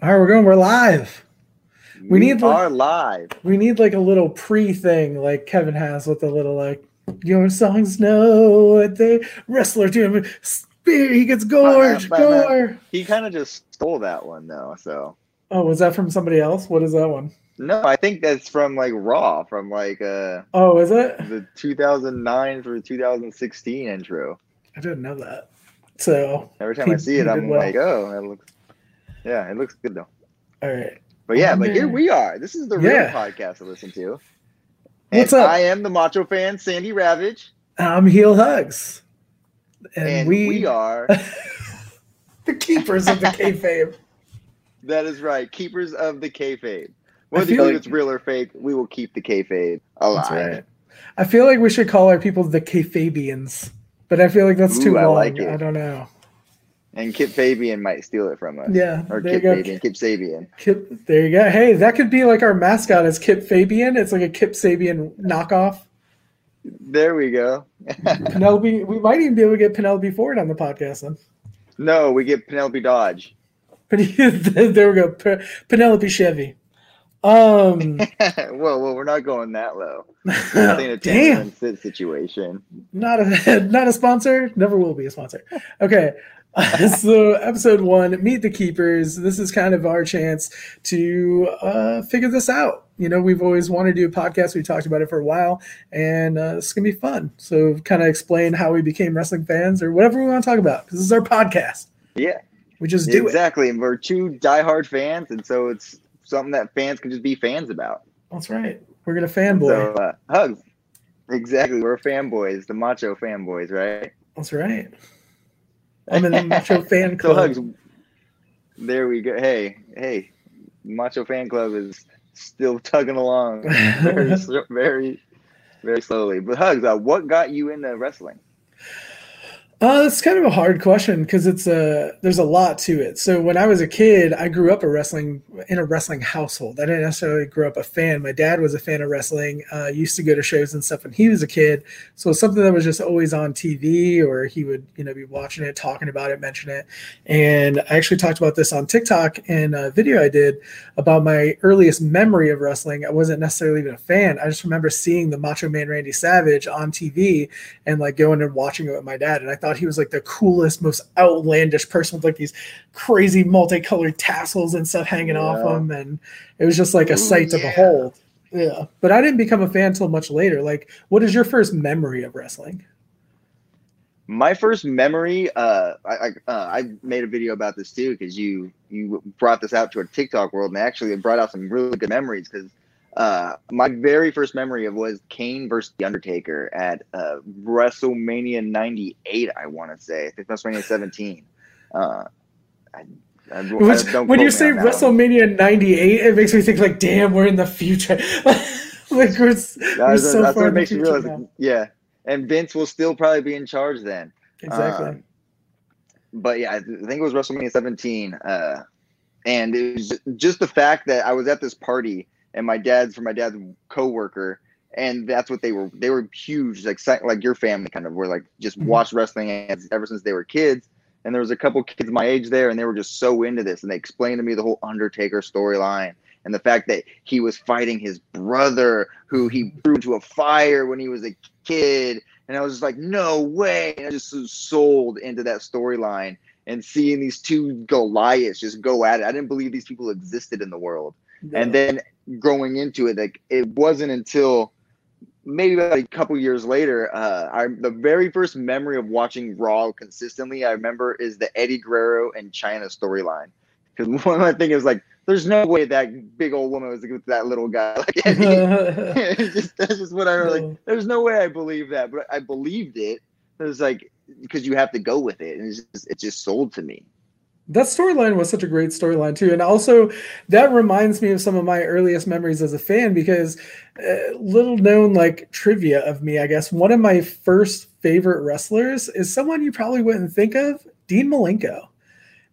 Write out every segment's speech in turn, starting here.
All right, we're live. We are live. We need like a little pre-thing like Kevin has with a little like, your songs know what they wrestler to him. He gets gorged. He kind of just stole that one though. So. Oh, was that from somebody else? What is that one? No, I think that's from like Raw, from like oh, is it? The 2009 through 2016 intro. I didn't know that. So every time I see it, I'm like, oh, that looks. Yeah, it looks good though. All right. But yeah, like here we are. This is the real podcast to listen to. And what's up? I am the Macho Fan, Sandy Ravage. I'm Heel Hugs. And we are the keepers of the kayfabe. That is right. Keepers of the kayfabe. Whether you think it's real or fake, we will keep the kayfabe alive. That's right. I feel like we should call our people the kayfabians, but I feel like that's too long. Like I don't know. And Kip Sabian might steal it from us. Yeah. Or Kip Sabian. Kip Sabian. Kip, there you go. Hey, that could be like our mascot is Kip Sabian. It's like a Kip Sabian knockoff. There we go. Penelope. We might even be able to get Penelope Ford on the podcast then. No, we get Penelope Dodge. There we go. Penelope Chevy. Well, we're not going that low. Nothing a damn situation. Not a sponsor. Never will be a sponsor. Okay. So episode 1, Meet the Keepers. This is kind of our chance to figure this out. You know, we've always wanted to do a podcast. We've talked about it for a while, and it's going to be fun. So kind of explain how we became wrestling fans or whatever we want to talk about, because this is our podcast. Yeah. We just do it. Exactly. And we're two diehard fans, and so it's something that fans can just be fans about. That's right. We're going to fanboy. So, hugs. Exactly. We're fanboys, the Macho fanboys, right? That's right. I'm in the Macho Fan Club. So hugs. There we go. Hey, Macho Fan Club is still tugging along very, very, very slowly. But hugs, what got you into wrestling? It's kind of a hard question because there's a lot to it. So when I was a kid, I grew up in a wrestling household. I didn't necessarily grow up a fan. My dad was a fan of wrestling. Used to go to shows and stuff when he was a kid. So it's something that was just always on TV, or he would be watching it, talking about it, mention it. And I actually talked about this on TikTok in a video I did about my earliest memory of wrestling. I wasn't necessarily even a fan. I just remember seeing the Macho Man Randy Savage on TV and like going and watching it with my dad. And I thought he was like the coolest, most outlandish person with like these crazy multicolored tassels and stuff hanging off him, and it was just like a sight to behold. Yeah, but I didn't become a fan until much later. Like, what is your first memory of wrestling? My first memory, I made a video about this too, because you brought this out to a TikTok world, and actually it brought out some really good memories, because my very first memory was Kane versus The Undertaker at WrestleMania 98, I want to say. I think WrestleMania 17. When you say WrestleMania 98, it makes me think, like, damn, we're in the future. That's what makes me realize. Now. Yeah, and Vince will still probably be in charge then. Exactly. But, yeah, I think it was WrestleMania 17. And it was just the fact that I was at this party, and my dad's coworker, and that's what they were huge, like your family kind of were, like, just watched wrestling ever since they were kids. And there was a couple kids my age there, and they were just so into this, and they explained to me the whole Undertaker storyline and the fact that he was fighting his brother, who he threw into a fire when he was a kid. And I was just like, no way. And I just was sold into that storyline, and seeing these two Goliaths just go at it. I didn't believe these people existed in the world. Yeah. And then growing into it, like, it wasn't until maybe about a couple years later, the very first memory of watching Raw consistently, I remember, is the Eddie Guerrero and China storyline. Because one of the things is, like, there's no way that big old woman was with that little guy. Like, Eddie. That's just what I remember. Like, there's no way I believe that, but I believed it. It was like, because you have to go with it, and it just sold to me. That storyline was such a great storyline too. And also that reminds me of some of my earliest memories as a fan, because little known, like, trivia of me, I guess, one of my first favorite wrestlers is someone you probably wouldn't think of, Dean Malenko.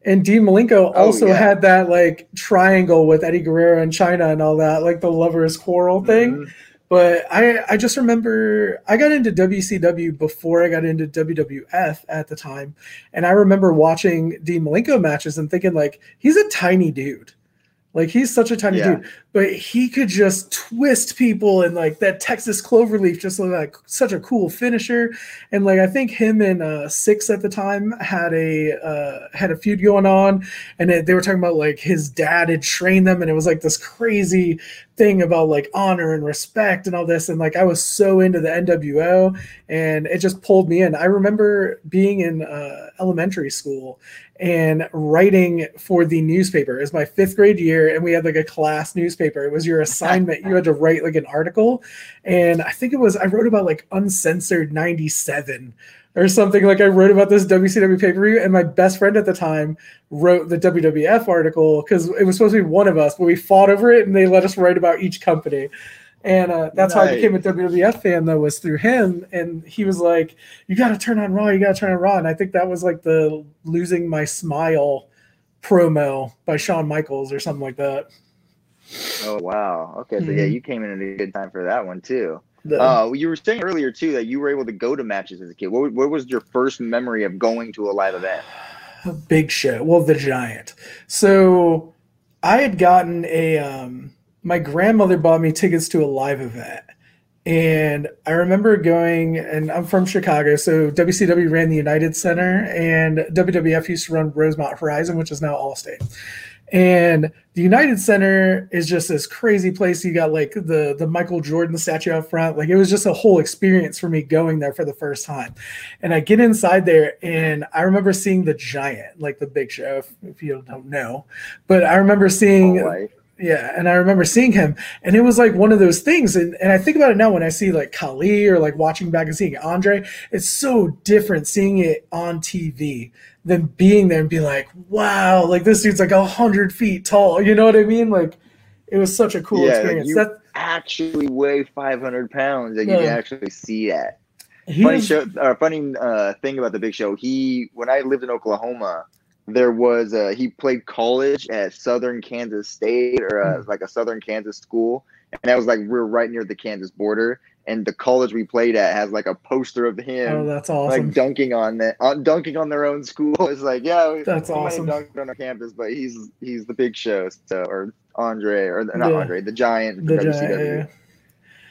And Dean Malenko also had that, like, triangle with Eddie Guerrero and China and all that, like the lovers quarrel thing. But I just remember I got into WCW before I got into WWF at the time. And I remember watching Dean Malenko matches and thinking, like, he's a tiny dude. Like, he's such a tiny dude. But he could just twist people, and, like, that Texas Cloverleaf just looked like such a cool finisher. And, like, I think him and Six at the time had a feud going on. And they were talking about, like, his dad had trained them. And it was, like, this crazy thing about, like, honor and respect and all this. And, like, I was so into the NWO. And it just pulled me in. I remember being in elementary school and writing for the newspaper. It was my fifth grade year, and we had like a class newspaper. It was your assignment. You had to write like an article. And I think I wrote about like Uncensored 97 or something. Like I wrote about this WCW pay-per-view, and my best friend at the time wrote the WWF article because it was supposed to be one of us, but we fought over it and they let us write about each company. And that's how I became a WWF fan, though, was through him. And he was like, you got to turn on Raw. You got to turn on Raw. And I think that was like the Losing My Smile promo by Shawn Michaels or something like that. Oh, wow. Okay. So, yeah, you came in at a good time for that one, too. You were saying earlier, too, that you were able to go to matches as a kid. What was your first memory of going to a live event? A Big Show. Well, the Giant. So I had gotten my grandmother bought me tickets to a live event, and I remember going, and I'm from Chicago, so WCW ran the United Center, and WWF used to run Rosemont Horizon, which is now Allstate. And the United Center is just this crazy place. You got like the Michael Jordan statue out front. Like, it was just a whole experience for me going there for the first time. And I get inside there, and I remember seeing the Giant, like the Big Show, if you don't know. But I remember seeing... Yeah, and I remember seeing him, and it was like one of those things. And I think about it now when I see like Khali or like watching back and seeing Andre, it's so different seeing it on TV than being there and be like, wow, like this dude's like 100 feet tall. You know what I mean? Like, it was such a cool experience. Like, you actually weigh 500 pounds, and you can actually see that. Funny thing about the Big Show. When I lived in Oklahoma, there was he played college at Southern Kansas State or like a Southern Kansas school, and that was like we're right near the Kansas border. And the college we played at has like a poster of him, that's awesome, like dunking on their own school. It's like, yeah, that's awesome, dunked on our campus, but he's the Big Show, or Andre, or not Andre, the Giant, the WCW.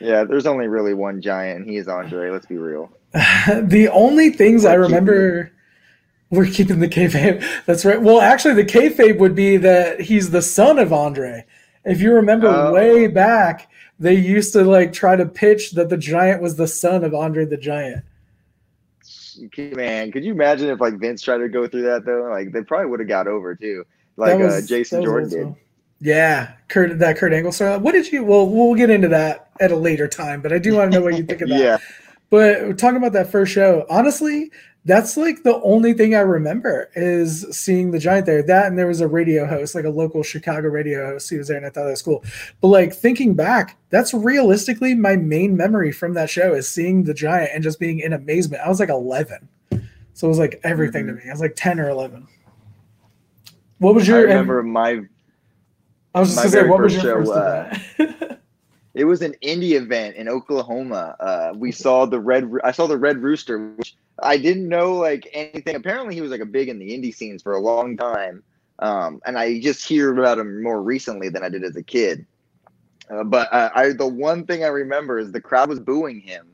Yeah, there's only really one Giant, and he is Andre. Let's be real. The only things I remember. We're keeping the kayfabe. That's right. Well, actually, the kayfabe would be that he's the son of Andre. If you remember way back, they used to like try to pitch that the Giant was the son of Andre the Giant. Man, could you imagine if like Vince tried to go through that though? Like they probably would have got over too, like Jason Jordan did. Yeah, Kurt Angle. So what did you? Well, we'll get into that at a later time, but I do want to know what you think of that. Yeah. But talking about that first show, honestly, that's like the only thing I remember is seeing the Giant there. That, and there was a radio host, like a local Chicago radio host who was there, and I thought that was cool. But like thinking back, that's realistically my main memory from that show is seeing the Giant and just being in amazement. I was like 11. So it was like everything to me. I was like 10 or 11. What was your... what was your first event? It was an indie event in Oklahoma. I saw the Red Rooster, which I didn't know like anything. Apparently, he was like a big in the indie scenes for a long time, and I just hear about him more recently than I did as a kid. But the one thing I remember is the crowd was booing him,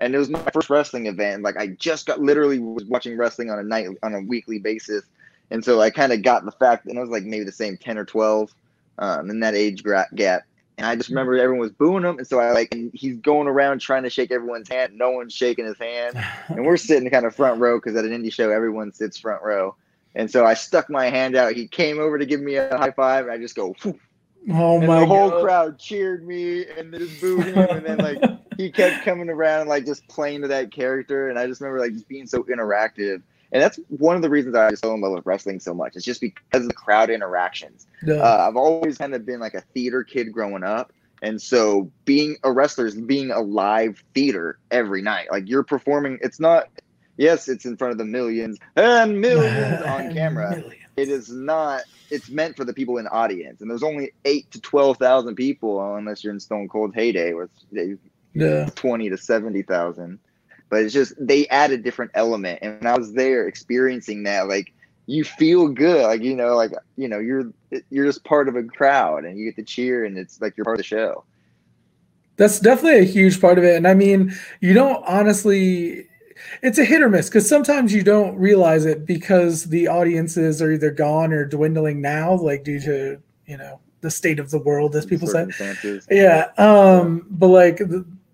and it was my first wrestling event. Like I just was watching wrestling on a weekly basis, and so I kind of got the fact, and I was like maybe the same 10 or 12, in that age gap. And I just remember everyone was booing him. And so he's going around trying to shake everyone's hand. No one's shaking his hand. And we're sitting kind of front row because at an indie show, everyone sits front row. And so I stuck my hand out. He came over to give me a high five. And I just go, whew. Oh, and my the whole God. Crowd cheered me and just booed him. And then like he kept coming around, like just playing to that character. And I just remember like just being so interactive. And that's one of the reasons I just fell in love with wrestling so much. It's just because of the crowd interactions. Yeah. I've always kind of been like a theater kid growing up. And so being a wrestler is being a live theater every night. Like you're performing. It's not, yes, it's in front of the millions on camera. Millions. It is not. It's meant for the people in the audience, and there's only 8,000 to 12,000 people, unless you're in Stone Cold's heyday, where it's 20,000 to 70,000. But it's just they add a different element, and when I was there experiencing that, like you feel good, like you know, you're just part of a crowd, and you get to cheer, and it's like you're part of the show. That's definitely a huge part of it, and I mean, you don't honestly. It's a hit or miss because sometimes you don't realize it because the audiences are either gone or dwindling now, like due to, you know, the state of the world, as people say. Yeah. But like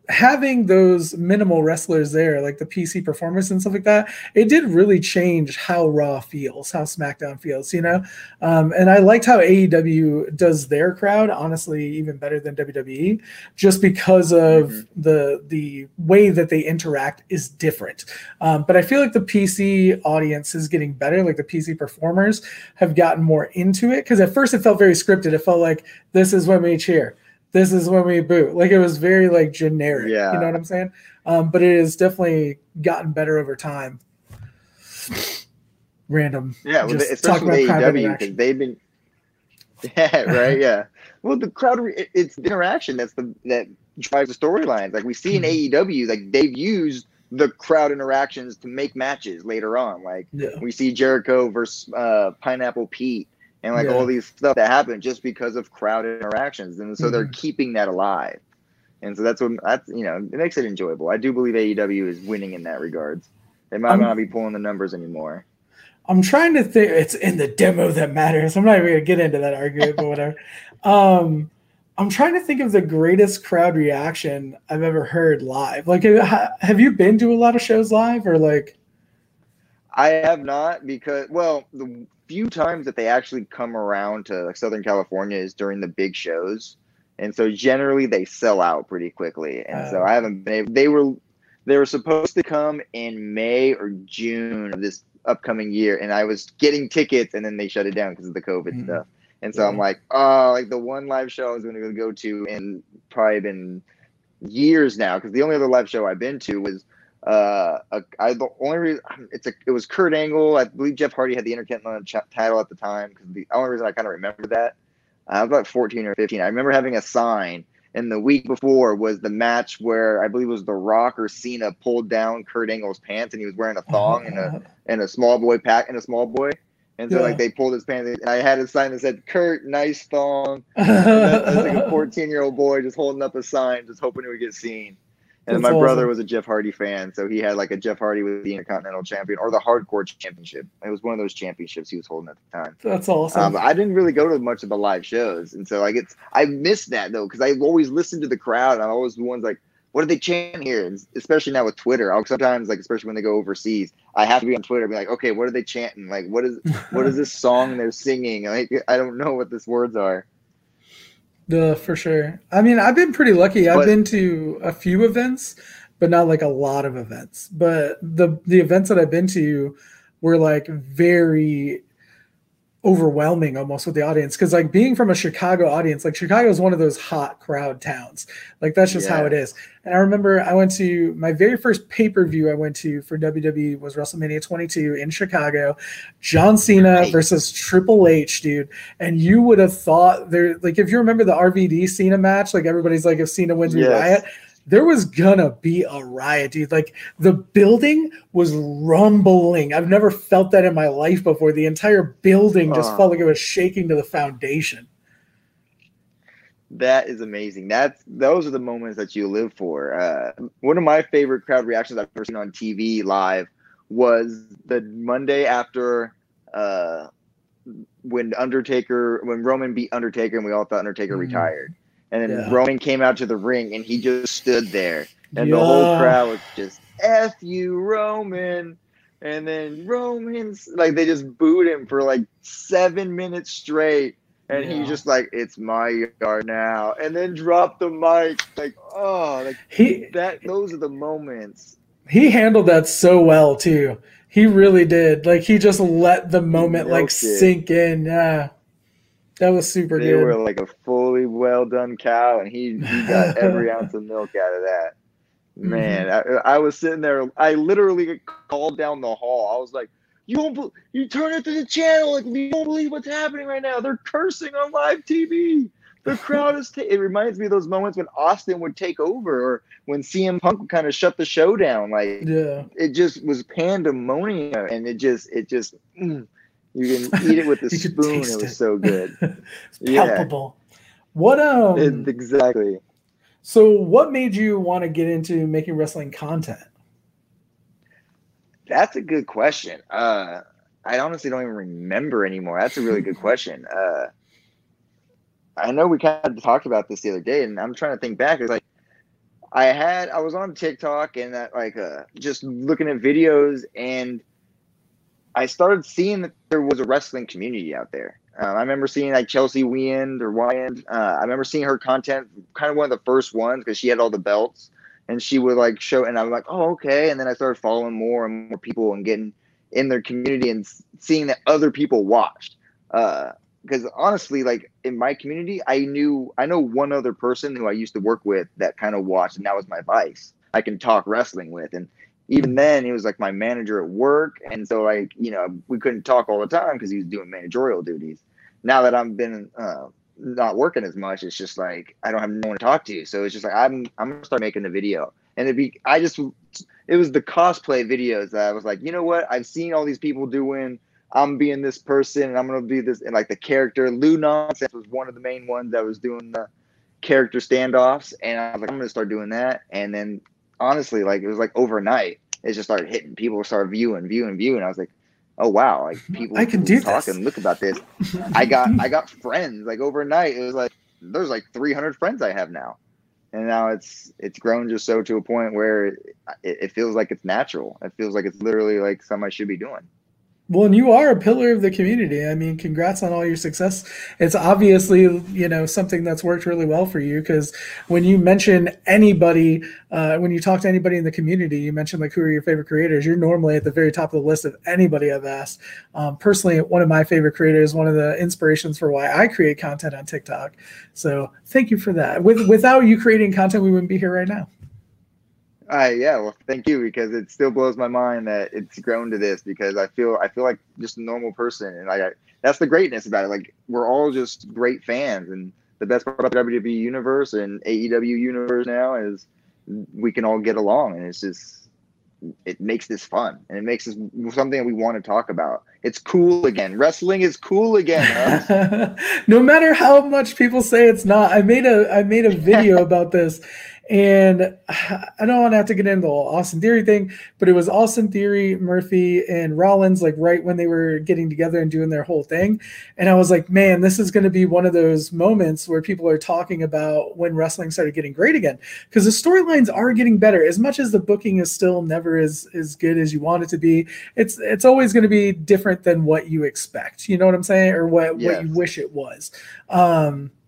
having those minimal wrestlers there, like the PC performance and stuff like that, it did really change how Raw feels, how SmackDown feels, you know? And I liked how AEW does their crowd, honestly, even better than WWE, just because of the way that they interact is different. But I feel like the PC audience is getting better. Like the PC performers have gotten more into it. Cause at first it felt very scripted. It felt like this is when we cheer. This is when we boo. Like it was very like generic. Yeah. You know what I'm saying? But it has definitely gotten better over time. Random. Yeah, well, especially AEW because they've been. Yeah. Right. Yeah. Well, the crowd. It's the interaction that drives the storylines. Like we see in AEW, like they've used the crowd interactions to make matches later on. Like we see Jericho versus Pineapple Pete. And like all these stuff that happened just because of crowd interactions. And so they're keeping that alive. And so that's you know, it makes it enjoyable. I do believe AEW is winning in that regards. They might not be pulling the numbers anymore. I'm trying to think. It's in the demo that matters. I'm not even going to get into that argument, but whatever. I'm trying to think of the greatest crowd reaction I've ever heard live. Like, have you been to a lot of shows live or like? I have not because, well, the few times that they actually come around to like, Southern California is during the big shows. And so generally they sell out pretty quickly. And so I haven't been able, they were supposed to come in May or June of this upcoming year. And I was getting tickets and then they shut it down because of the COVID stuff. And so I'm like, oh, like the one live show I was going to go to in probably been years now. Cause the only other live show I've been to was, it was Kurt Angle. I believe Jeff Hardy had the Intercontinental title at the time. Because the only reason I kind of remember that, I was about 14 or 15. I remember having a sign, and the week before was the match where I believe it was The Rock or Cena pulled down Kurt Angle's pants, and he was wearing a thong and a small boy pack and a small boy. And so like they pulled his pants. And I had a sign that said "Kurt, nice thong." I was like a 14-year-old boy just holding up a sign, just hoping it would get seen. And my brother was a Jeff Hardy fan, so he had like a Jeff Hardy with the Intercontinental Champion or the Hardcore Championship. It was one of those championships he was holding at the time. That's awesome. I didn't really go to much of the live shows, and so like I miss that though because I always listened to the crowd. And I always the ones like, what are they chanting here? And especially now with Twitter, I'll sometimes like especially when they go overseas, I have to be on Twitter and be like, okay, what are they chanting? Like, what is this song they're singing? Like, I don't know what these words are. For sure. I mean, I've been pretty lucky. I've been to a few events, but not like a lot of events. But the events that I've been to were like very overwhelming almost with the audience. Cause like being from a Chicago audience, like Chicago is one of those hot crowd towns. Like that's just how it is. And I remember I went to my very first pay-per-view I went to for WWE was WrestleMania 22 in Chicago, John Cena versus Triple H, dude. And you would have thought there, like, if you remember the RVD Cena match, like everybody's like, if Cena wins, we riot. There was gonna be a riot, dude. Like the building was rumbling. I've never felt that in my life before. The entire building just felt like it was shaking to the foundation. That is amazing. Those are the moments that you live for. One of my favorite crowd reactions I've ever seen on TV live was the Monday after when Roman beat Undertaker and we all thought Undertaker retired. And then Roman came out to the ring and he just stood there. And the whole crowd was just, F you, Roman. And then Roman's, like, they just booed him for like 7 minutes straight. And he's just like, it's my yard now. And then dropped the mic. Like, those are the moments. He handled that so well, too. He really did. Like, he just let the moment, like, sink in. Yeah. That was super good. They were like a fully well-done cow, and he got every ounce of milk out of that. Man, I was sitting there. I literally called down the hall. I was like, You turn it to the channel, like, you don't believe what's happening right now. They're cursing on live TV. The crowd is it reminds me of those moments when Austin would take over, or when CM Punk would kind of shut the show down. Like, yeah, it just was pandemonium, and it just you can eat it with a spoon. It was so good. It's palpable. Yeah. Exactly. So what made you want to get into making wrestling content? That's a good question. I honestly don't even remember anymore. That's a really good question. I know we kind of talked about this the other day, and I'm trying to think back. It's like I was on TikTok and that, like, just looking at videos, and I started seeing that there was a wrestling community out there. I remember seeing, like, Chelsea Wiend or Wyand. I remember seeing her content, kind of one of the first ones, because she had all the belts, and she would, like, show, and I'm like, oh, okay. And then I started following more and more people and getting in their community and seeing that other people watched. Because honestly, like, in my community, I know one other person who I used to work with that kind of watched, and that was my vice I can talk wrestling with. And even then, he was, like, my manager at work, and so, like, you know, we couldn't talk all the time because he was doing managerial duties. Now that I've been not working as much, it's just like I don't have no one to talk to. So it's just like I'm gonna start making a video, and it was the cosplay videos that I was like, you know what, I've seen all these people doing. I'm being this person, and I'm going to be this, and, like, the character. Lou Nonsense was one of the main ones that was doing the character standoffs, and I was like, I'm going to start doing that. And then, honestly, like, it was, like, overnight, it just started hitting. People started viewing. I was like, oh, wow, like, people I can do talk this. And look about this. I got friends, like, overnight. It was, like, there's, like, 300 friends I have now. And now it's grown just so to a point where it feels like it's natural. It feels like it's literally, like, something I should be doing. Well, and you are a pillar of the community. I mean, congrats on all your success. It's obviously, you know, something that's worked really well for you, because when you mention anybody, when you talk to anybody in the community, you mention, like, who are your favorite creators, you're normally at the very top of the list of anybody I've asked. Personally, one of my favorite creators, one of the inspirations for why I create content on TikTok. So thank you for that. Without you creating content, we wouldn't be here right now. Yeah, well, thank you, because it still blows my mind that it's grown to this, because I feel like just a normal person, and that's the greatness about it. Like, we're all just great fans, and the best part about the WWE universe and AEW universe now is we can all get along, and it's just, it makes this fun, and it makes this something that we want to talk about. It's cool again. Wrestling is cool again. Huh? No matter how much people say it's not. I made a video about this. And I don't want to have to get into the whole Austin Theory thing, but it was Austin Theory, Murphy, and Rollins, like, right when they were getting together and doing their whole thing. And I was like, man, this is going to be one of those moments where people are talking about when wrestling started getting great again, because the storylines are getting better. As much as the booking is still never as good as you want it to be, it's always going to be different than what you expect. You know what I'm saying? Or what you wish it was.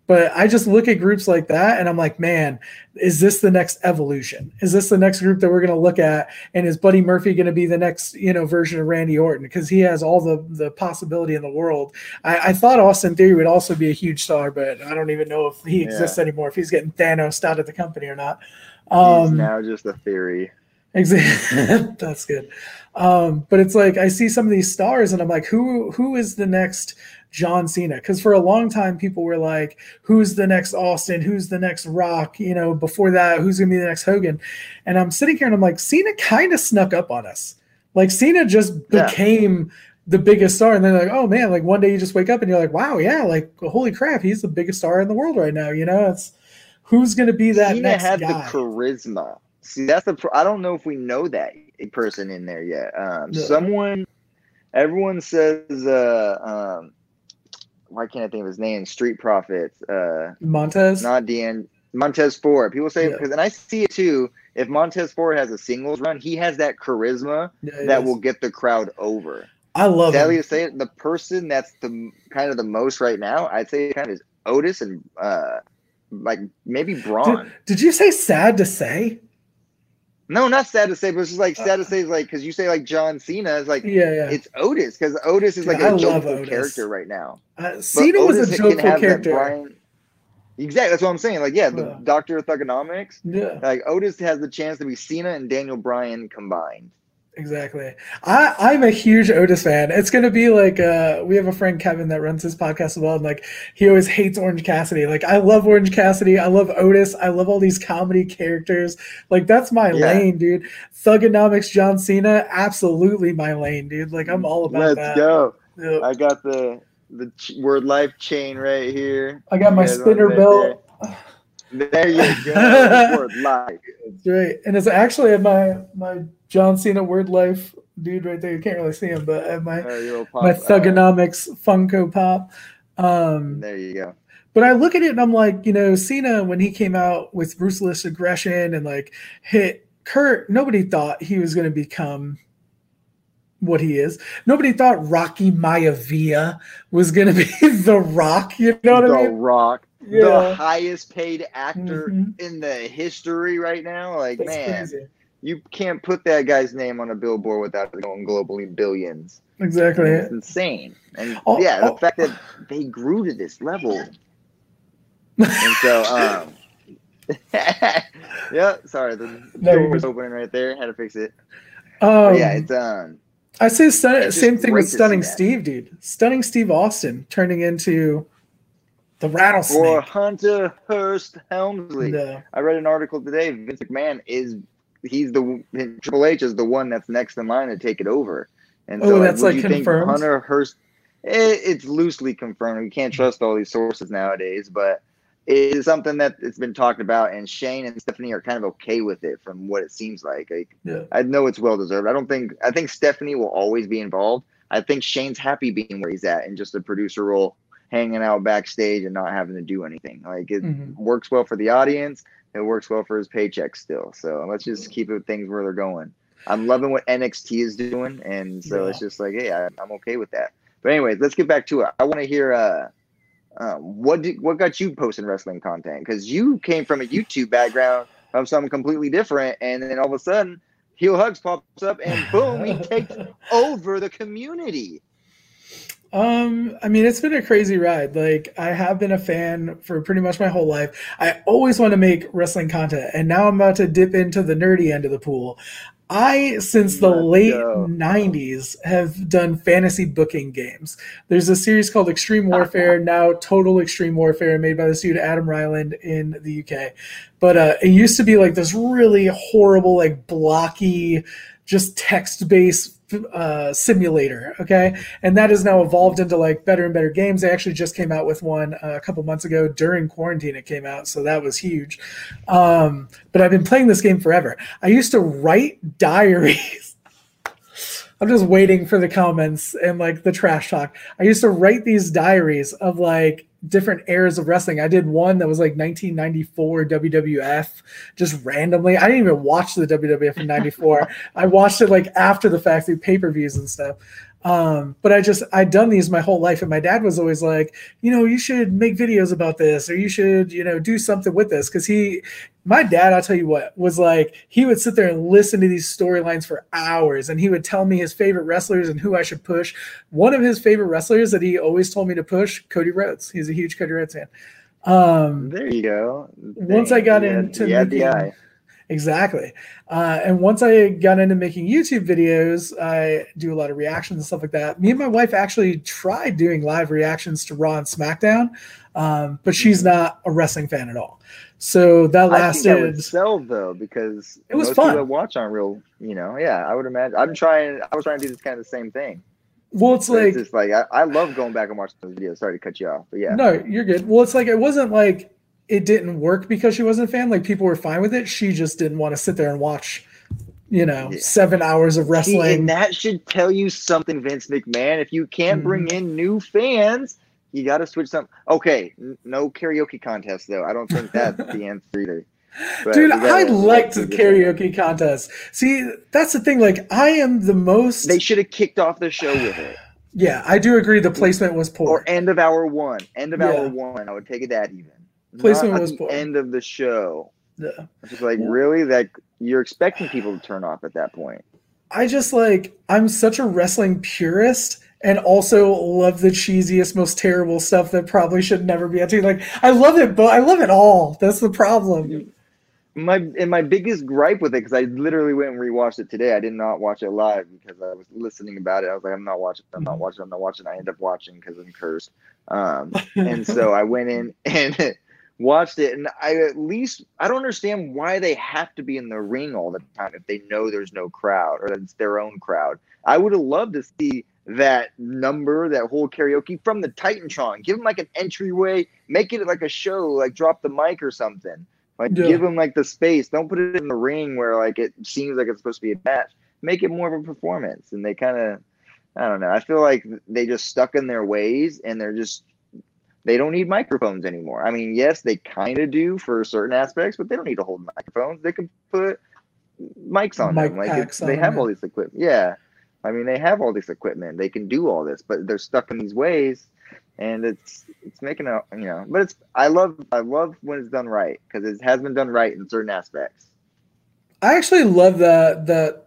But I just look at groups like that, and I'm like, man, is this the next evolution? Is this the next group that we're going to look at? And is Buddy Murphy going to be the next, you know, version of Randy Orton? Because he has all the possibility in the world. I thought Austin Theory would also be a huge star, but I don't even know if he exists anymore, if he's getting Thanos out of the company or not. He's now just a theory. Exactly. That's good. But it's like I see some of these stars, and I'm like, who is the next John Cena? Because for a long time, people were like, who's the next Austin? Who's the next Rock? You know, before that, who's going to be the next Hogan? And I'm sitting here, and I'm like, Cena kind of snuck up on us. Like, Cena just became the biggest star. And then, like, oh, man, like, one day you just wake up, and you're like, wow, yeah, like, holy crap, he's the biggest star in the world right now. You know, it's who's going to be that next guy? Cena had the charisma. See, that's the I don't know if we know that person in there yet. Everyone says, why can't I think of his name? Street Profits. Montez? Not Dean. Montez Ford. People say, because, and I see it too, if Montez Ford has a singles run, he has that charisma that will get the crowd over. I love it. Sadly to say, the person that's the kind of the most right now, I'd say kind of is Otis and like maybe Braun. Did you say sad to say? No, not sad to say, but it's just like sad to say is like, because you say like John Cena is like, it's Otis, because Otis is like a jokeful character right now. Cena was a jokeful character. Exactly, that's what I'm saying. Like, the Doctor of Thugonomics. Yeah, like Otis has the chance to be Cena and Daniel Bryan combined. Exactly. I'm a huge Otis fan. It's going to be like, we have a friend, Kevin, that runs his podcast as well. And like, he always hates Orange Cassidy. Like, I love Orange Cassidy. I love Otis. I love all these comedy characters. Like, that's my lane, dude. Thugonomics, John Cena. Absolutely my lane, dude. Like, I'm all about Let's go. Yep. I got the Word Life chain right here. I got my spinner belt. There you go. Word Life. That's right. And it's actually my John Cena Word Life dude right there. You can't really see him, but I have my Thugonomics Funko Pop. There you go. But I look at it and I'm like, you know, Cena, when he came out with ruthless aggression and like hit Kurt, nobody thought he was going to become what he is. Nobody thought Rocky Maivia was going to be The Rock. You know what I mean? The Rock. Yeah. The highest paid actor in the history right now. Like, that's man, crazy. You can't put that guy's name on a billboard without going globally billions. Exactly. It's insane. And the fact that they grew to this level. And so, sorry. The door was opening right there. Had to fix it. It's I say same thing with Stunning Steve, dude. Stunning Steve Austin turning into the Rattlesnake. Or Hunter Hearst Helmsley. No. I read an article today. Vince McMahon Triple H is the one that's next in line to take it over. And so that's like confirmed. Hunter Hearst, it's loosely confirmed. We can't trust all these sources nowadays, but it is something that it's been talked about, and Shane and Stephanie are kind of okay with it from what it seems like. I know it's well deserved. I think Stephanie will always be involved. I think Shane's happy being where he's at in just a producer role, hanging out backstage and not having to do anything. Like it works well for the audience. It works well for his paycheck still. So let's just keep things where they're going. I'm loving what NXT is doing. And so it's just like, hey, I'm okay with that. But anyways, let's get back to it. I want to hear what got you posting wrestling content? Because you came from a YouTube background of something completely different. And then all of a sudden, Heel Hugs pops up and boom, he takes over the community. I mean, it's been a crazy ride. Like, I have been a fan for pretty much my whole life. I always want to make wrestling content, and now I'm about to dip into the nerdy end of the pool. I, since the late 90s, have done fantasy booking games. There's a series called Extreme Warfare, now Total Extreme Warfare, made by this dude Adam Ryland in the UK. But it used to be like this really horrible, like blocky, just text-based simulator, okay? And that has now evolved into like better and better games. They actually just came out with one a couple months ago. During quarantine it came out, so that was huge. But I've been playing this game forever. I used to write diaries. I'm just waiting for the comments and like the trash talk. I used to write these diaries of like different eras of wrestling. I did one that was like 1994 WWF, just randomly. I didn't even watch the WWF in 94. I watched it like after the fact through pay-per-views and stuff. But I'd done these my whole life, and my dad was always like, you know, you should make videos about this, or you should, you know, do something with this. Cause my dad, I'll tell you what, was like, he would sit there and listen to these storylines for hours, and he would tell me his favorite wrestlers and who I should push. One of his favorite wrestlers that he always told me to push, Cody Rhodes. He's a huge Cody Rhodes fan. There you go. Once I got into the Exactly. And once I got into making YouTube videos, I do a lot of reactions and stuff like that. Me and my wife actually tried doing live reactions to Raw and SmackDown, but she's not a wrestling fan at all. So that lasted. I think that would sell though, because it was fun to watch on real. You know, yeah, I would imagine. I was trying to do this kind of same thing. Well, I love going back and watching those videos. Sorry to cut you off, but yeah. No, you're good. Well, it's like it wasn't like. It didn't work because she wasn't a fan. Like, people were fine with it. She just didn't want to sit there and watch, you know, 7 hours of wrestling. See, and that should tell you something, Vince McMahon. If you can't bring in new fans, you got to switch something. Okay, no karaoke contest, though. I don't think that's the answer either. But dude, I liked the karaoke contest. See, that's the thing. Like, I am the most. They should have kicked off the show with it. Yeah, I do agree the placement was poor. Or end of hour one. Hour one. I would take it that even. Placement was poor. End of the show. Yeah. It's like really that you're expecting people to turn off at that point. I just like I'm such a wrestling purist and also love the cheesiest, most terrible stuff that probably should never be on TV. Like I love it, but I love it all. That's the problem. my biggest gripe with it, because I literally went and rewatched it today. I did not watch it live because I was listening about it. I was like, I'm not watching. I end up watching because I'm cursed. And so I went in and watched it. And I don't understand why they have to be in the ring all the time if they know there's no crowd or that it's their own crowd. I would have loved to see that number, that whole karaoke from the Titantron. Give them like an entryway, make it like a show, like drop the mic or something. Like, yeah. Give them like the space. Don't put it in the ring where like it seems like it's supposed to be a match. Make it more of a performance. And they kind of, I don't know. I feel like they just stuck in their ways and they don't need microphones anymore. I mean, yes, they kind of do for certain aspects, but they don't need to hold microphones. They can put mics on them. Like they have all these equipment. Yeah. I mean, they have all this equipment. They can do all this, but they're stuck in these ways, and it's making a, you know. But it's I love when it's done right, because it has been done right in certain aspects. I actually love the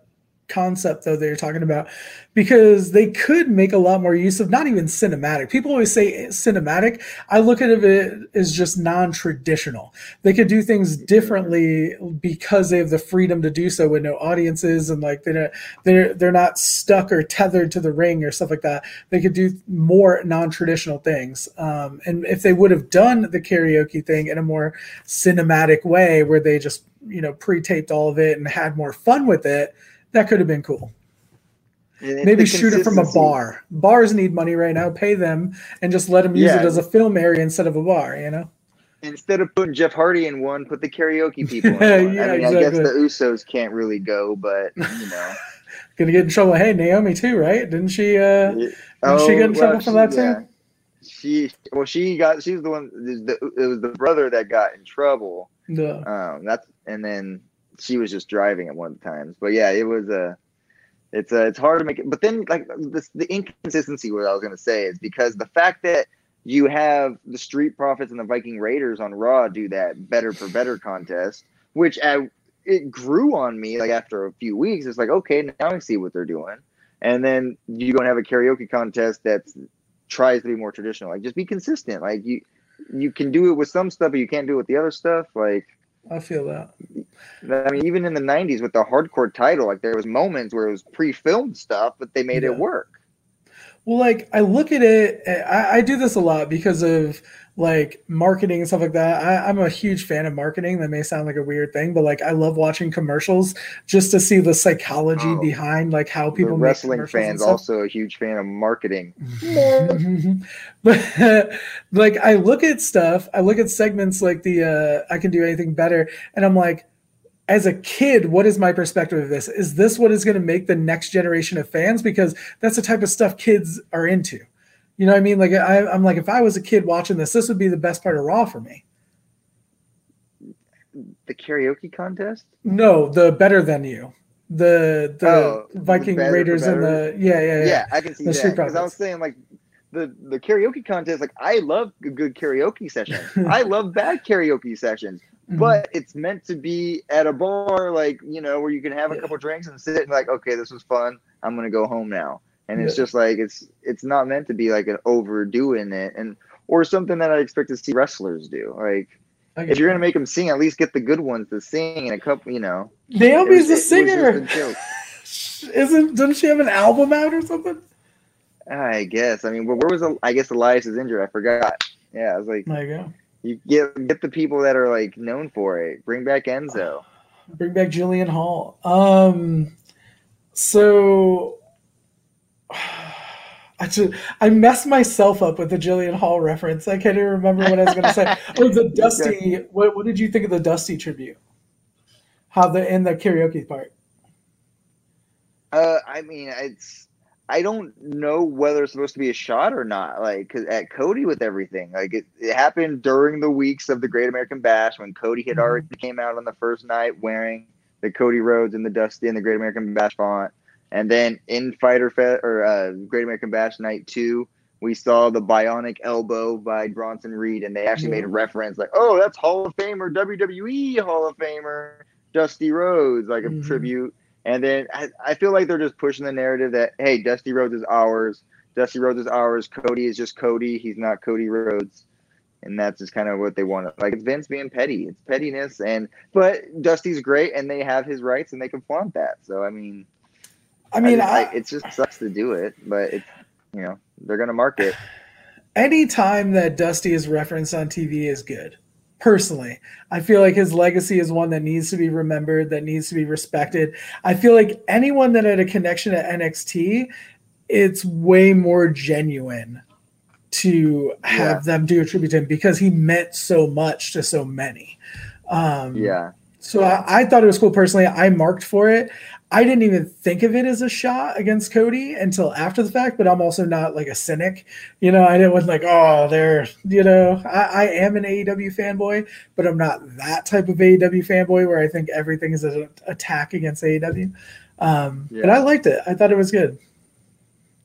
concept though that you're talking about, because they could make a lot more use of not even cinematic. People always say cinematic. I look at it as just non-traditional. They could do things differently because they have the freedom to do so with no audiences, and like they're not stuck or tethered to the ring or stuff like that. They could do more non-traditional things. And if they would have done the karaoke thing in a more cinematic way, where they just, you know, pre-taped all of it and had more fun with it, that could have been cool. Maybe shoot it from a bar. Bars need money right now. Pay them and just let them use it as a film area instead of a bar, you know? Instead of putting Jeff Hardy in one, put the karaoke people in one. Exactly. I guess the Usos can't really go, but, you know. Going to get in trouble. Hey, Naomi too, right? Didn't she she get in trouble for that too? She's the one, it was the brother that got in trouble. Yeah. She was just driving at one of the times, but yeah, it was it's hard to make it. But then, like the inconsistency, what I was gonna say is because the fact that you have the Street Profits and the Viking Raiders on Raw do that better for better contest, which it grew on me like after a few weeks. It's like, okay, now I see what they're doing. And then you don't have a karaoke contest that tries to be more traditional. Like, just be consistent. Like you can do it with some stuff, but you can't do it with the other stuff. Like. I feel that. I mean, even in the 90s with the hardcore title, like there was moments where it was pre-filmed stuff, but they made it work. Well, like I look at it, I do this a lot because of like marketing and stuff like that. I'm a huge fan of marketing. That may sound like a weird thing, but like I love watching commercials just to see the psychology behind like how people make commercials. Wrestling fans also a huge fan of marketing. But like I look at segments like the I Can Do Anything Better, and I'm like, as a kid, what is my perspective of this? Is this what is going to make the next generation of fans? Because that's the type of stuff kids are into. You know what I mean? Like I'm like, if I was a kid watching this, this would be the best part of Raw for me. The karaoke contest? No, the Better Than You. The Viking Raiders and the yeah. I can see that, because I was saying like the karaoke contest. Like I love a good karaoke session. I love bad karaoke sessions. Mm-hmm. But it's meant to be at a bar, like, you know, where you can have a couple drinks and sit and like, okay, this was fun. I'm going to go home now. And it's just like, it's not meant to be like an overdoing it or something that I expect to see wrestlers do. Like, if you're going to make them sing, at least get the good ones to sing and a couple, you know. Naomi's a singer. Doesn't she have an album out or something? I guess. I mean, where was, I guess Elias is injured. I forgot. Yeah, I was like. There you go. You get the people that are like known for it. Bring back Enzo. Bring back Jillian Hall. So I messed myself up with the Jillian Hall reference. I can't even remember what I was going to say. Or the Dusty. What did you think of the Dusty tribute? How in the karaoke part? I mean, I don't know whether it's supposed to be a shot or not, like, 'cause at Cody with everything. Like, it happened during the weeks of the Great American Bash when Cody had already came out on the first night wearing the Cody Rhodes and the Dusty and the Great American Bash font. And then in Great American Bash Night 2, we saw the Bionic Elbow by Bronson Reed, and they actually made a reference like, oh, that's Hall of Famer, WWE Hall of Famer, Dusty Rhodes, like a tribute. And then I feel like they're just pushing the narrative that, hey, Dusty Rhodes is ours. Dusty Rhodes is ours. Cody is just Cody. He's not Cody Rhodes. And that's just kind of what they want. Like, it's Vince being petty. It's pettiness. But Dusty's great, and they have his rights, and they can flaunt that. So, it just sucks to do it. But, it's, you know, they're going to mark it. Any time that Dusty is referenced on TV is good. Personally, I feel like his legacy is one that needs to be remembered, that needs to be respected. I feel like anyone that had a connection to NXT, it's way more genuine to have them do a tribute to him because he meant so much to so many. So I thought it was cool. Personally, I marked for it. I didn't even think of it as a shot against Cody until after the fact, but I'm also not like a cynic. You know, I wasn't like, oh, they're, you know, I am an AEW fanboy, but I'm not that type of AEW fanboy where I think everything is an attack against AEW. But I liked it. I thought it was good.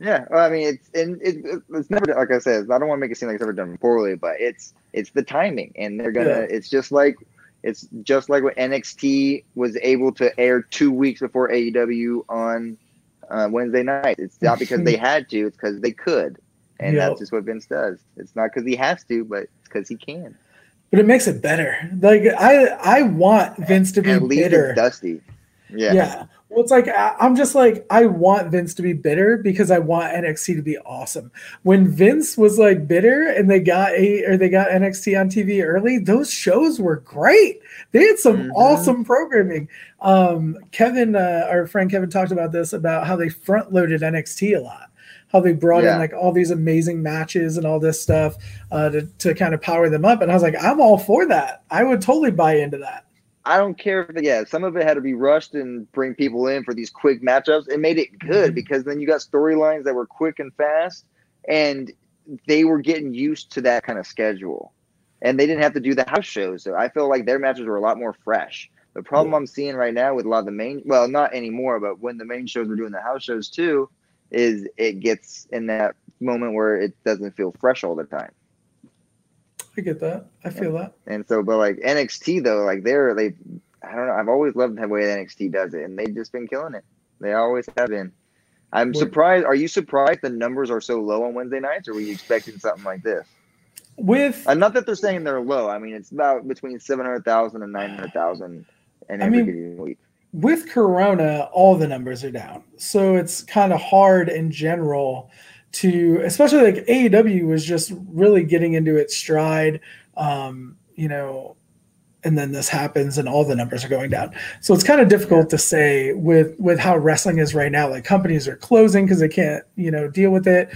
Yeah, well, it's never, like I said, I don't want to make it seem like it's ever done poorly, but it's the timing, and they're gonna. It's just like what NXT was able to air 2 weeks before AEW on Wednesday night. It's not because they had to; it's because they could, and that's just what Vince does. It's not because he has to, but it's because he can. But it makes it better. Like I want Vince to be at least bitter. It's Dusty. Yeah. Well, it's like, I'm just like, I want Vince to be bitter because I want NXT to be awesome. When Vince was like bitter and they got NXT on TV early, those shows were great. They had some awesome programming. Our friend Kevin talked about this, about how they front loaded NXT a lot, how they brought in like all these amazing matches and all this stuff to kind of power them up. And I was like, I'm all for that. I would totally buy into that. I don't care if some of it had to be rushed and bring people in for these quick matchups. It made it good because then you got storylines that were quick and fast, and they were getting used to that kind of schedule, and they didn't have to do the house shows. So I feel like their matches were a lot more fresh. The problem I'm seeing right now with a lot of the main, well, not anymore, but when the main shows were doing the house shows too, is it gets in that moment where it doesn't feel fresh all the time. I get that. I feel that. And so, but like NXT though, like they I don't know. I've always loved the way NXT does it, and they've just been killing it. They always have been. I'm surprised. Are you surprised the numbers are so low on Wednesday nights, or were you expecting something like this? Not that they're saying they're low. I mean, it's about between 700,000 and 900,000 in every week. With Corona, all the numbers are down, so it's kind of hard in general. To especially like AEW was just really getting into its stride, you know, and then this happens and all the numbers are going down. So it's kind of difficult to say with how wrestling is right now. Like companies are closing because they can't, you know, deal with it.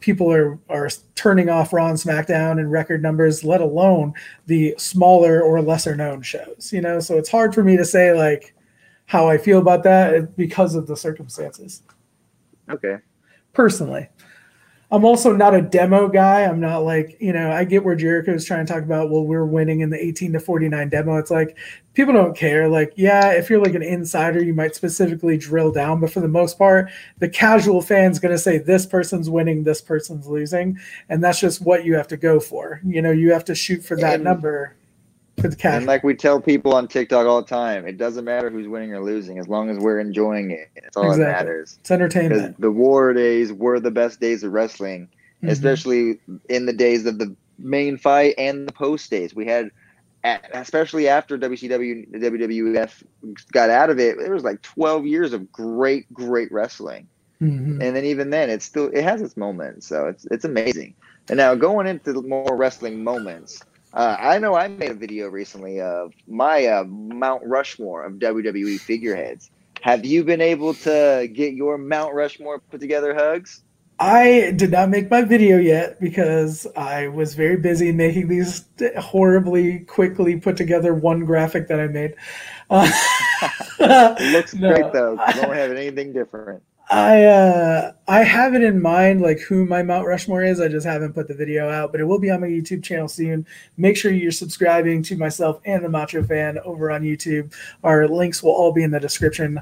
People are turning off Raw and SmackDown in record numbers, let alone the smaller or lesser known shows, you know. So it's hard for me to say like how I feel about that because of the circumstances. Okay. Personally. I'm also not a demo guy. I'm not like, you know, I get where Jericho is trying to talk about, well, we're winning in the 18 to 49 demo. It's like, people don't care. Like, yeah, if you're like an insider, you might specifically drill down. But for the most part, the casual fan's going to say this person's winning, this person's losing. And that's just what you have to go for. You know, you have to shoot for that number for the casual. And like we tell people on TikTok all the time, it doesn't matter who's winning or losing as long as we're enjoying it. It's all that matters. It's entertainment. The war days were the best days of wrestling, especially in the days of the main fight and the post days. We had, especially after WCW, WWF got out of it, there was like 12 years of great, great wrestling. And then even then, it has its moments. So it's amazing. And now going into more wrestling moments, I know I made a video recently of my Mount Rushmore of WWE figureheads. Have you been able to get your Mount Rushmore put together, Hugs? I did not make my video yet because I was very busy making these horribly quickly put together one graphic that I made. It looks great, though. I don't have anything different. I have it in mind, like who my Mount Rushmore is. I just haven't put the video out, but it will be on my YouTube channel soon. Make sure you're subscribing to myself and the Macho Fan over on YouTube. Our links will all be in the description.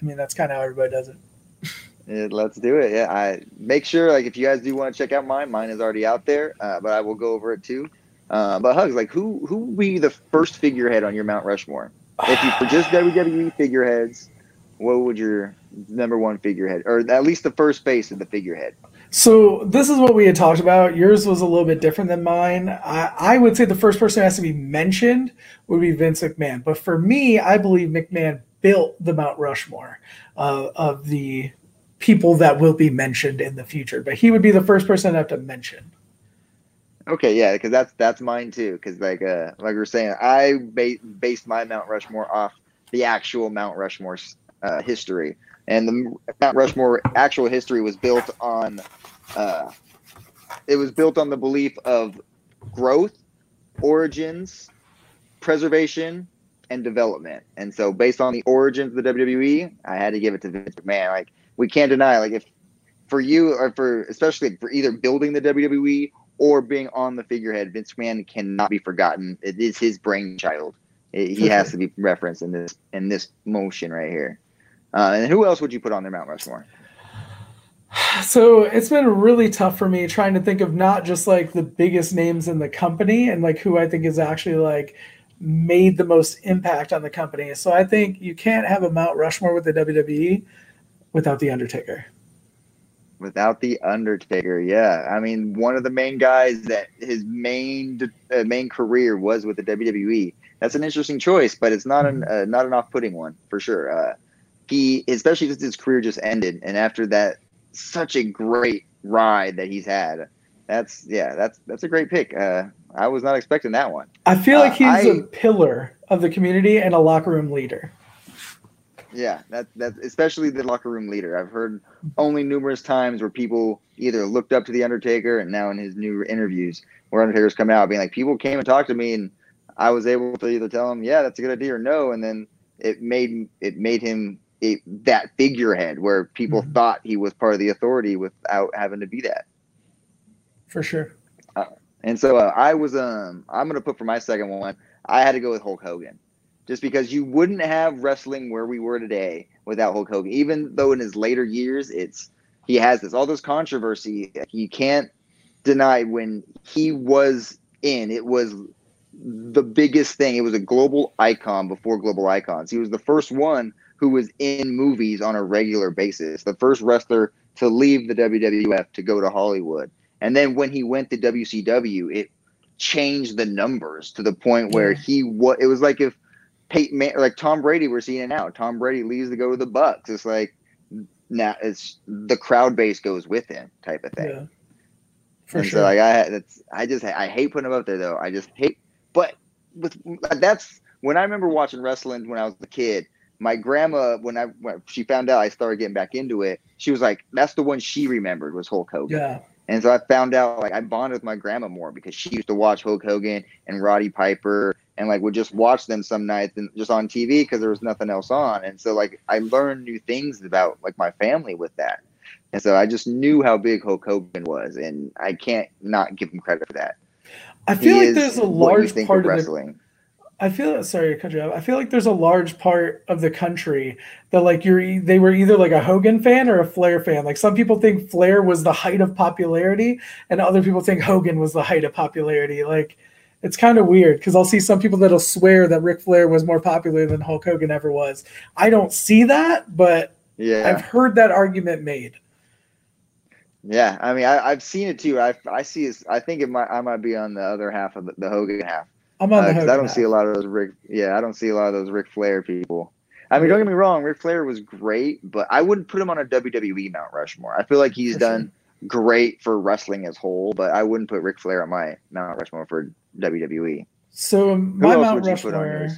I mean, that's kind of how everybody does it. Let's do it. Yeah. I make sure, like, if you guys do want to check out mine is already out there, but I will go over it too. But Hugs, like who would be the first figurehead on your Mount Rushmore? If you were just WWE figureheads, what would your number one figurehead, or at least the first face of the figurehead? So this is what we had talked about. Yours was a little bit different than mine. I would say the first person who has to be mentioned would be Vince McMahon. But for me, I believe McMahon built the Mount Rushmore of the people that will be mentioned in the future. But he would be the first person I'd have to mention. Okay, yeah, because that's mine too. Because like we were saying, I based my Mount Rushmore off the actual Mount Rushmore's history. And the Mount Rushmore actual history was built on, the belief of growth, origins, preservation, and development. And so, based on the origins of the WWE, I had to give it to Vince McMahon. Like, we can't deny, like, if for you or for especially for either building the WWE or being on the figurehead, Vince McMahon cannot be forgotten. It is his brainchild. He has to be referenced in this motion right here. And who else would you put on their Mount Rushmore? So it's been really tough for me trying to think of not just like the biggest names in the company and like who I think is actually like made the most impact on the company. So I think you can't have a Mount Rushmore with the WWE without The Undertaker. Without The Undertaker, yeah. I mean, one of the main guys that his main career was with the WWE. That's an interesting choice, but it's not an off-putting one for sure. He, especially since his career just ended, and after that, such a great ride that he's had. That's a great pick. I was not expecting that one. I feel like he's a pillar of the community and a locker room leader. Yeah, that's especially the locker room leader. I've heard only numerous times where people either looked up to The Undertaker, and now in his new interviews where Undertaker's come out being like, people came and talked to me, and I was able to either tell them, yeah, that's a good idea, or no, and then it made him that figurehead where people thought he was part of the authority without having to be that. For sure. I'm going to put for my second one, I had to go with Hulk Hogan. Just because you wouldn't have wrestling where we were today without Hulk Hogan. Even though in his later years, he has all this controversy. You can't deny when he was in, it was the biggest thing. It was a global icon before global icons. He was the first one who was in movies on a regular basis, the first wrestler to leave the WWF to go to Hollywood. And then when he went to WCW, it changed the numbers to the point where it was like if Peyton, like Tom Brady, we're seeing it now. Tom Brady leaves to go to the Bucks. It's like now it's the crowd base goes with him type of thing. Yeah, for and sure. So like I hate putting him up there though. I just hate. But that's when I remember watching wrestling when I was a kid. My grandma, when she found out I started getting back into it, she was like, that's the one she remembered was Hulk Hogan. Yeah. And so I found out, like, I bonded with my grandma more because she used to watch Hulk Hogan and Roddy Piper and, like, would just watch them some nights and just on TV because there was nothing else on. And so, like, I learned new things about, like, my family with that. And so I just knew how big Hulk Hogan was, and I can't not give him credit for that. I feel like there's a large part of wrestling. I feel like there's a large part of the country that like they were either like a Hogan fan or a Flair fan. Like some people think Flair was the height of popularity and other people think Hogan was the height of popularity. Like it's kind of weird because I'll see some people that'll swear that Ric Flair was more popular than Hulk Hogan ever was. I don't see that, but yeah, I've heard that argument made. Yeah, I mean, I've seen it too. I see it. I think I might be on the other half of the Hogan half. I'm on the Hogan. I don't see a lot of those Ric Flair people. I mean, don't get me wrong, Ric Flair was great, but I wouldn't put him on a WWE Mount Rushmore. I feel like he's done great for wrestling as whole, but I wouldn't put Ric Flair on my Mount Rushmore for WWE. So my Mount Rushmore.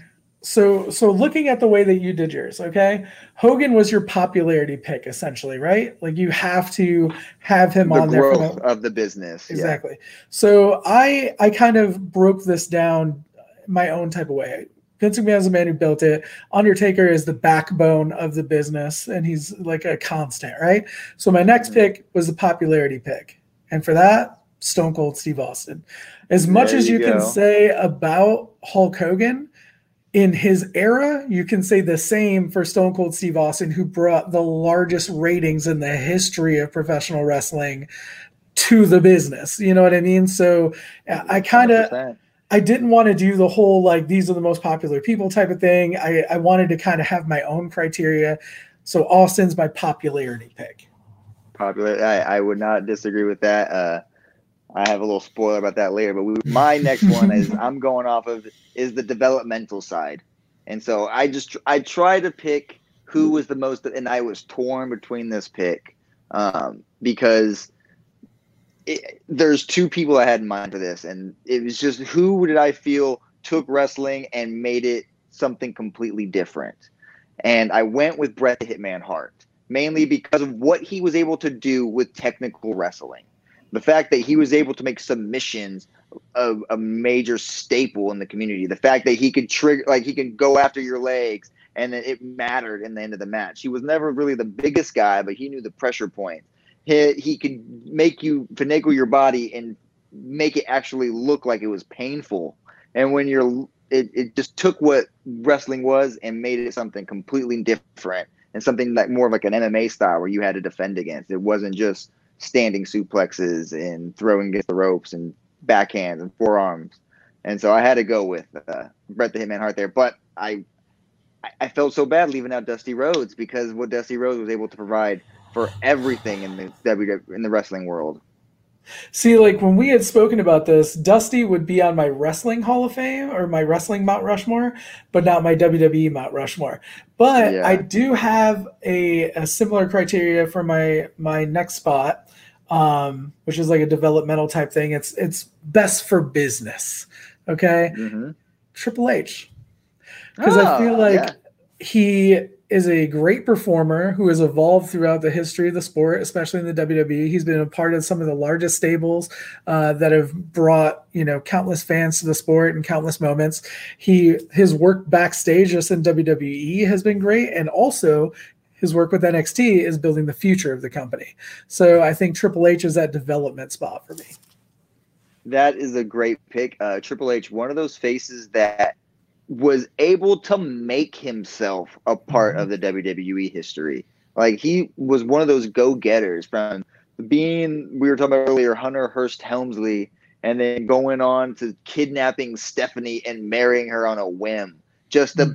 So looking at the way that you did yours, okay, Hogan was your popularity pick essentially, right? Like you have to have him on there. The growth of the business. Exactly. Yeah. So I kind of broke this down my own type of way. Vince McMahon is the man who built it. Undertaker is the backbone of the business, and he's like a constant, right? So my next pick was the popularity pick. And for that, Stone Cold Steve Austin. As much as you can say about Hulk Hogan, in his era, you can say the same for Stone Cold Steve Austin, who brought the largest ratings in the history of professional wrestling to the business. You know what I mean? So I didn't want to do the whole, like, these are the most popular people type of thing. I wanted to kind of have my own criteria. So Austin's my popularity pick. popular. I would not disagree with that. I have a little spoiler about that later, but my next one is I'm going off of is the developmental side. And so I try to pick who was the most, and I was torn between this pick because there's two people I had in mind for this, and it was just who did I feel took wrestling and made it something completely different. And I went with Bret the Hitman Hart, mainly because of what he was able to do with technical wrestling. The fact that he was able to make submissions a major staple in the community. The fact that he could trigger, like he can go after your legs, and it mattered in the end of the match. He was never really the biggest guy, but he knew the pressure point. He could make you finagle your body and make it actually look like it was painful. And when you're, it just took what wrestling was and made it something completely different and something like more of like an MMA style where you had to defend against. It wasn't just standing suplexes and throwing against the ropes and backhands and forearms. And so I had to go with Bret the Hitman Hart there. But I felt so bad leaving out Dusty Rhodes because what Dusty Rhodes was able to provide for everything in the WWE, in the wrestling world. See, like when we had spoken about this, Dusty would be on my wrestling Hall of Fame or my wrestling Mount Rushmore, but not my WWE Mount Rushmore. But yeah. I do have a similar criteria for my next spot, which is like a developmental type thing. It's best for business. Okay. Mm-hmm. Triple H. Because I feel like he is a great performer who has evolved throughout the history of the sport, especially in the WWE. He's been a part of some of the largest stables that have brought, countless fans to the sport and countless moments. His work backstage just in WWE has been great. And also his work with NXT is building the future of the company. So I think Triple H is that development spot for me. That is a great pick. Triple H, one of those faces that was able to make himself a part of the WWE history. Like he was one of those go-getters from being, we were talking about earlier, Hunter Hearst Helmsley, and then going on to kidnapping Stephanie and marrying her on a whim just to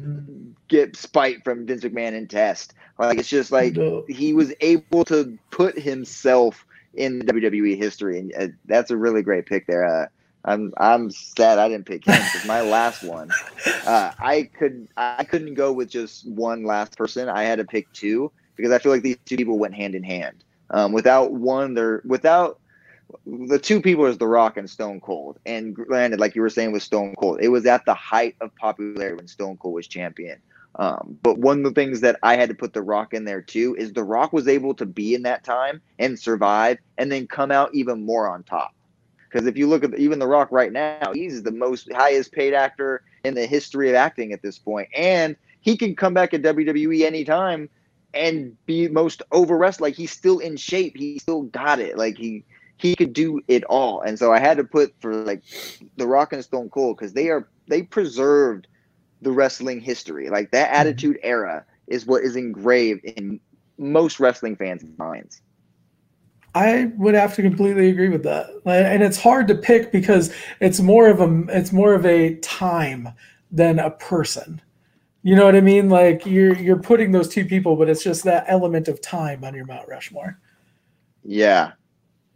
get spite from Vince McMahon and Test. Like it's just like he was able to put himself in the WWE history, and that's a really great pick there. I'm sad I didn't pick him because my last one, I couldn't go with just one last person. I had to pick two because I feel like these two people went hand in hand. Without one, without the two people is The Rock and Stone Cold. And granted, like you were saying with Stone Cold, it was at the height of popularity when Stone Cold was champion. But one of the things that I had to put The Rock in there too is The Rock was able to be in that time and survive and then come out even more on top. Because if you look at even The Rock right now, he's the highest paid actor in the history of acting at this point. And he can come back at WWE anytime and be most over-wrestled. Like, he's still in shape. He still got it. Like, he could do it all. And so I had to put for, like, The Rock and Stone Cold because they preserved the wrestling history. Like, that Attitude Era is what is engraved in most wrestling fans' minds. I would have to completely agree with that, and it's hard to pick because it's more of a time than a person. You know what I mean? Like you're putting those two people, but it's just that element of time on your Mount Rushmore. Yeah,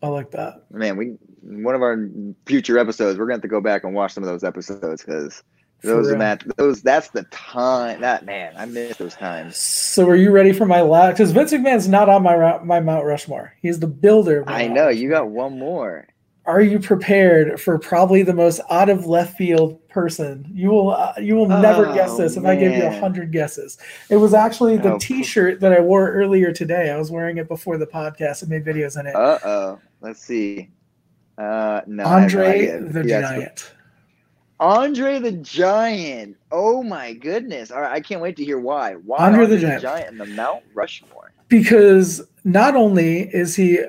I like that. Man, one of our future episodes, we're gonna have to go back and watch some of those episodes because that's the time that man I miss those times. So are you ready for my last? Because Vince McMahon's not on my Mount Rushmore. He's the builder. I know you got one more. Are you prepared for probably the most out of left field person? You will never guess this if I give you 100 guesses. It was actually the T-shirt that I wore earlier today. I was wearing it before the podcast and made videos in it. Let's see. No, Andre the Giant. Andre the Giant. Oh, my goodness. All right, I can't wait to hear why. Why Andre the Giant and the Mount Rushmore? Because not only is he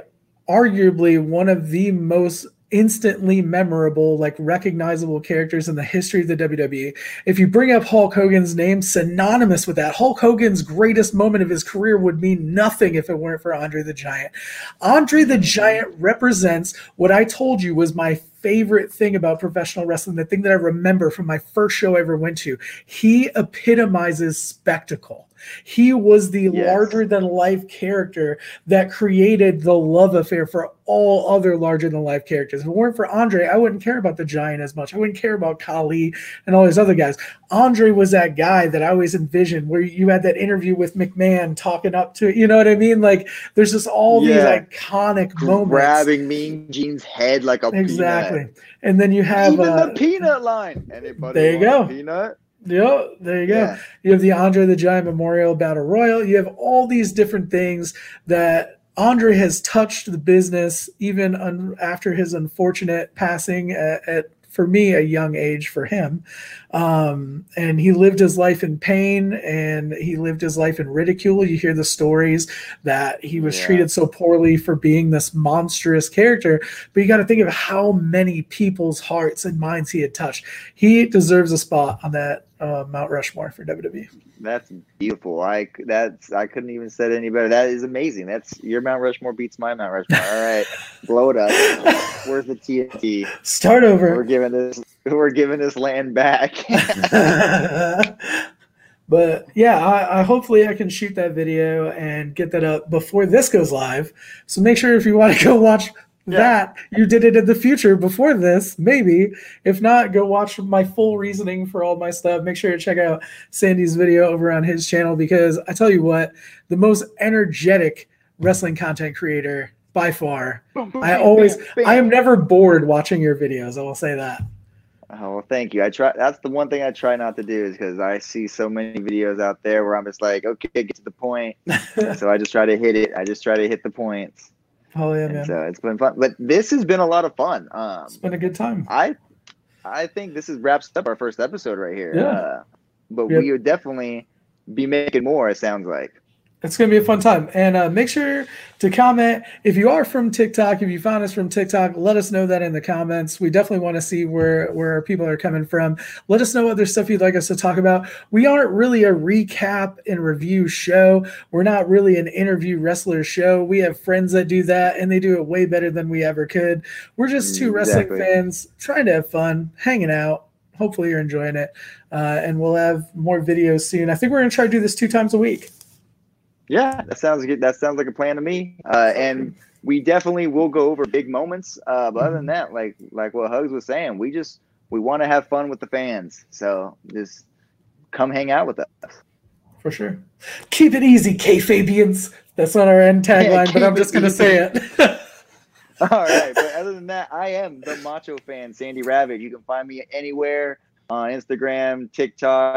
arguably one of the most instantly memorable, like recognizable characters in the history of the WWE. If you bring up Hulk Hogan's name, synonymous with that, Hulk Hogan's greatest moment of his career would mean nothing if it weren't for Andre the Giant. Andre the Giant represents what I told you was my favorite thing about professional wrestling, the thing that I remember from my first show I ever went to. He epitomizes spectacle. He was the larger-than-life character that created the love affair for all other larger-than-life characters. If it weren't for Andre, I wouldn't care about the Giant as much. I wouldn't care about Khali and all these other guys. Andre was that guy that I always envisioned, where you had that interview with McMahon talking up to it. You know what I mean? Like, there's just all these iconic moments. Grabbing Mean Gene's head like a peanut. And then you have even the peanut line. Anybody there you go. Peanut? Yep, there you go. Yeah. You have the Andre the Giant Memorial Battle Royal. You have all these different things that Andre has touched the business, even after his unfortunate passing at, for me, a young age for him. And he lived his life in pain, and he lived his life in ridicule. You hear the stories that he was treated so poorly for being this monstrous character, but you got to think of how many people's hearts and minds he had touched. He deserves a spot on that Mount Rushmore for WWE. That's beautiful. I couldn't even say it any better. That is amazing. That's your Mount Rushmore beats my Mount Rushmore. All right, blow it up. Where's the TNT? Start over. We're giving this land back. But yeah, I hopefully I can shoot that video and get that up before this goes live. So make sure if you want to go watch. That you did it in the future before this, maybe. If not, go watch my full reasoning for all my stuff. Make sure to check out Sandy's video over on his channel, because I tell you what, the most energetic wrestling content creator by far. I am never bored watching your videos. I will say that. Oh, well, thank you. That's the one thing I try not to do, is because I see so many videos out there where I'm just like, okay, get to the point. So I just try to hit it. I just try to hit the points. Oh yeah, man. So it's been fun, but this has been a lot of fun. It's been a good time. I think this is wraps up our first episode right here. Yeah. But we would definitely be making more. It sounds like it's gonna be a fun time. And make sure to comment if you are from TikTok. If you found us from TikTok, let us know that in the comments. We definitely want to see where people are coming from. Let us know other stuff you'd like us to talk about. We aren't really a recap and review show. We're not really an interview wrestler show. We have friends that do that, and they do it way better than we ever could. We're just two wrestling fans trying to have fun, hanging out. Hopefully you're enjoying it. And we'll have more videos soon. I think we're going to try to do this 2 times a week. Yeah, that sounds good. That sounds like a plan to me. And we definitely will go over big moments. But other than that, like what Hugs was saying, we want to have fun with the fans. So just come hang out with us. For sure. Keep it easy, K-Fabians. That's not our end tagline, but I'm just going to say it. All right. But other than that, I am the Macho Fan, Sandy Ravage. You can find me anywhere on Instagram, TikTok,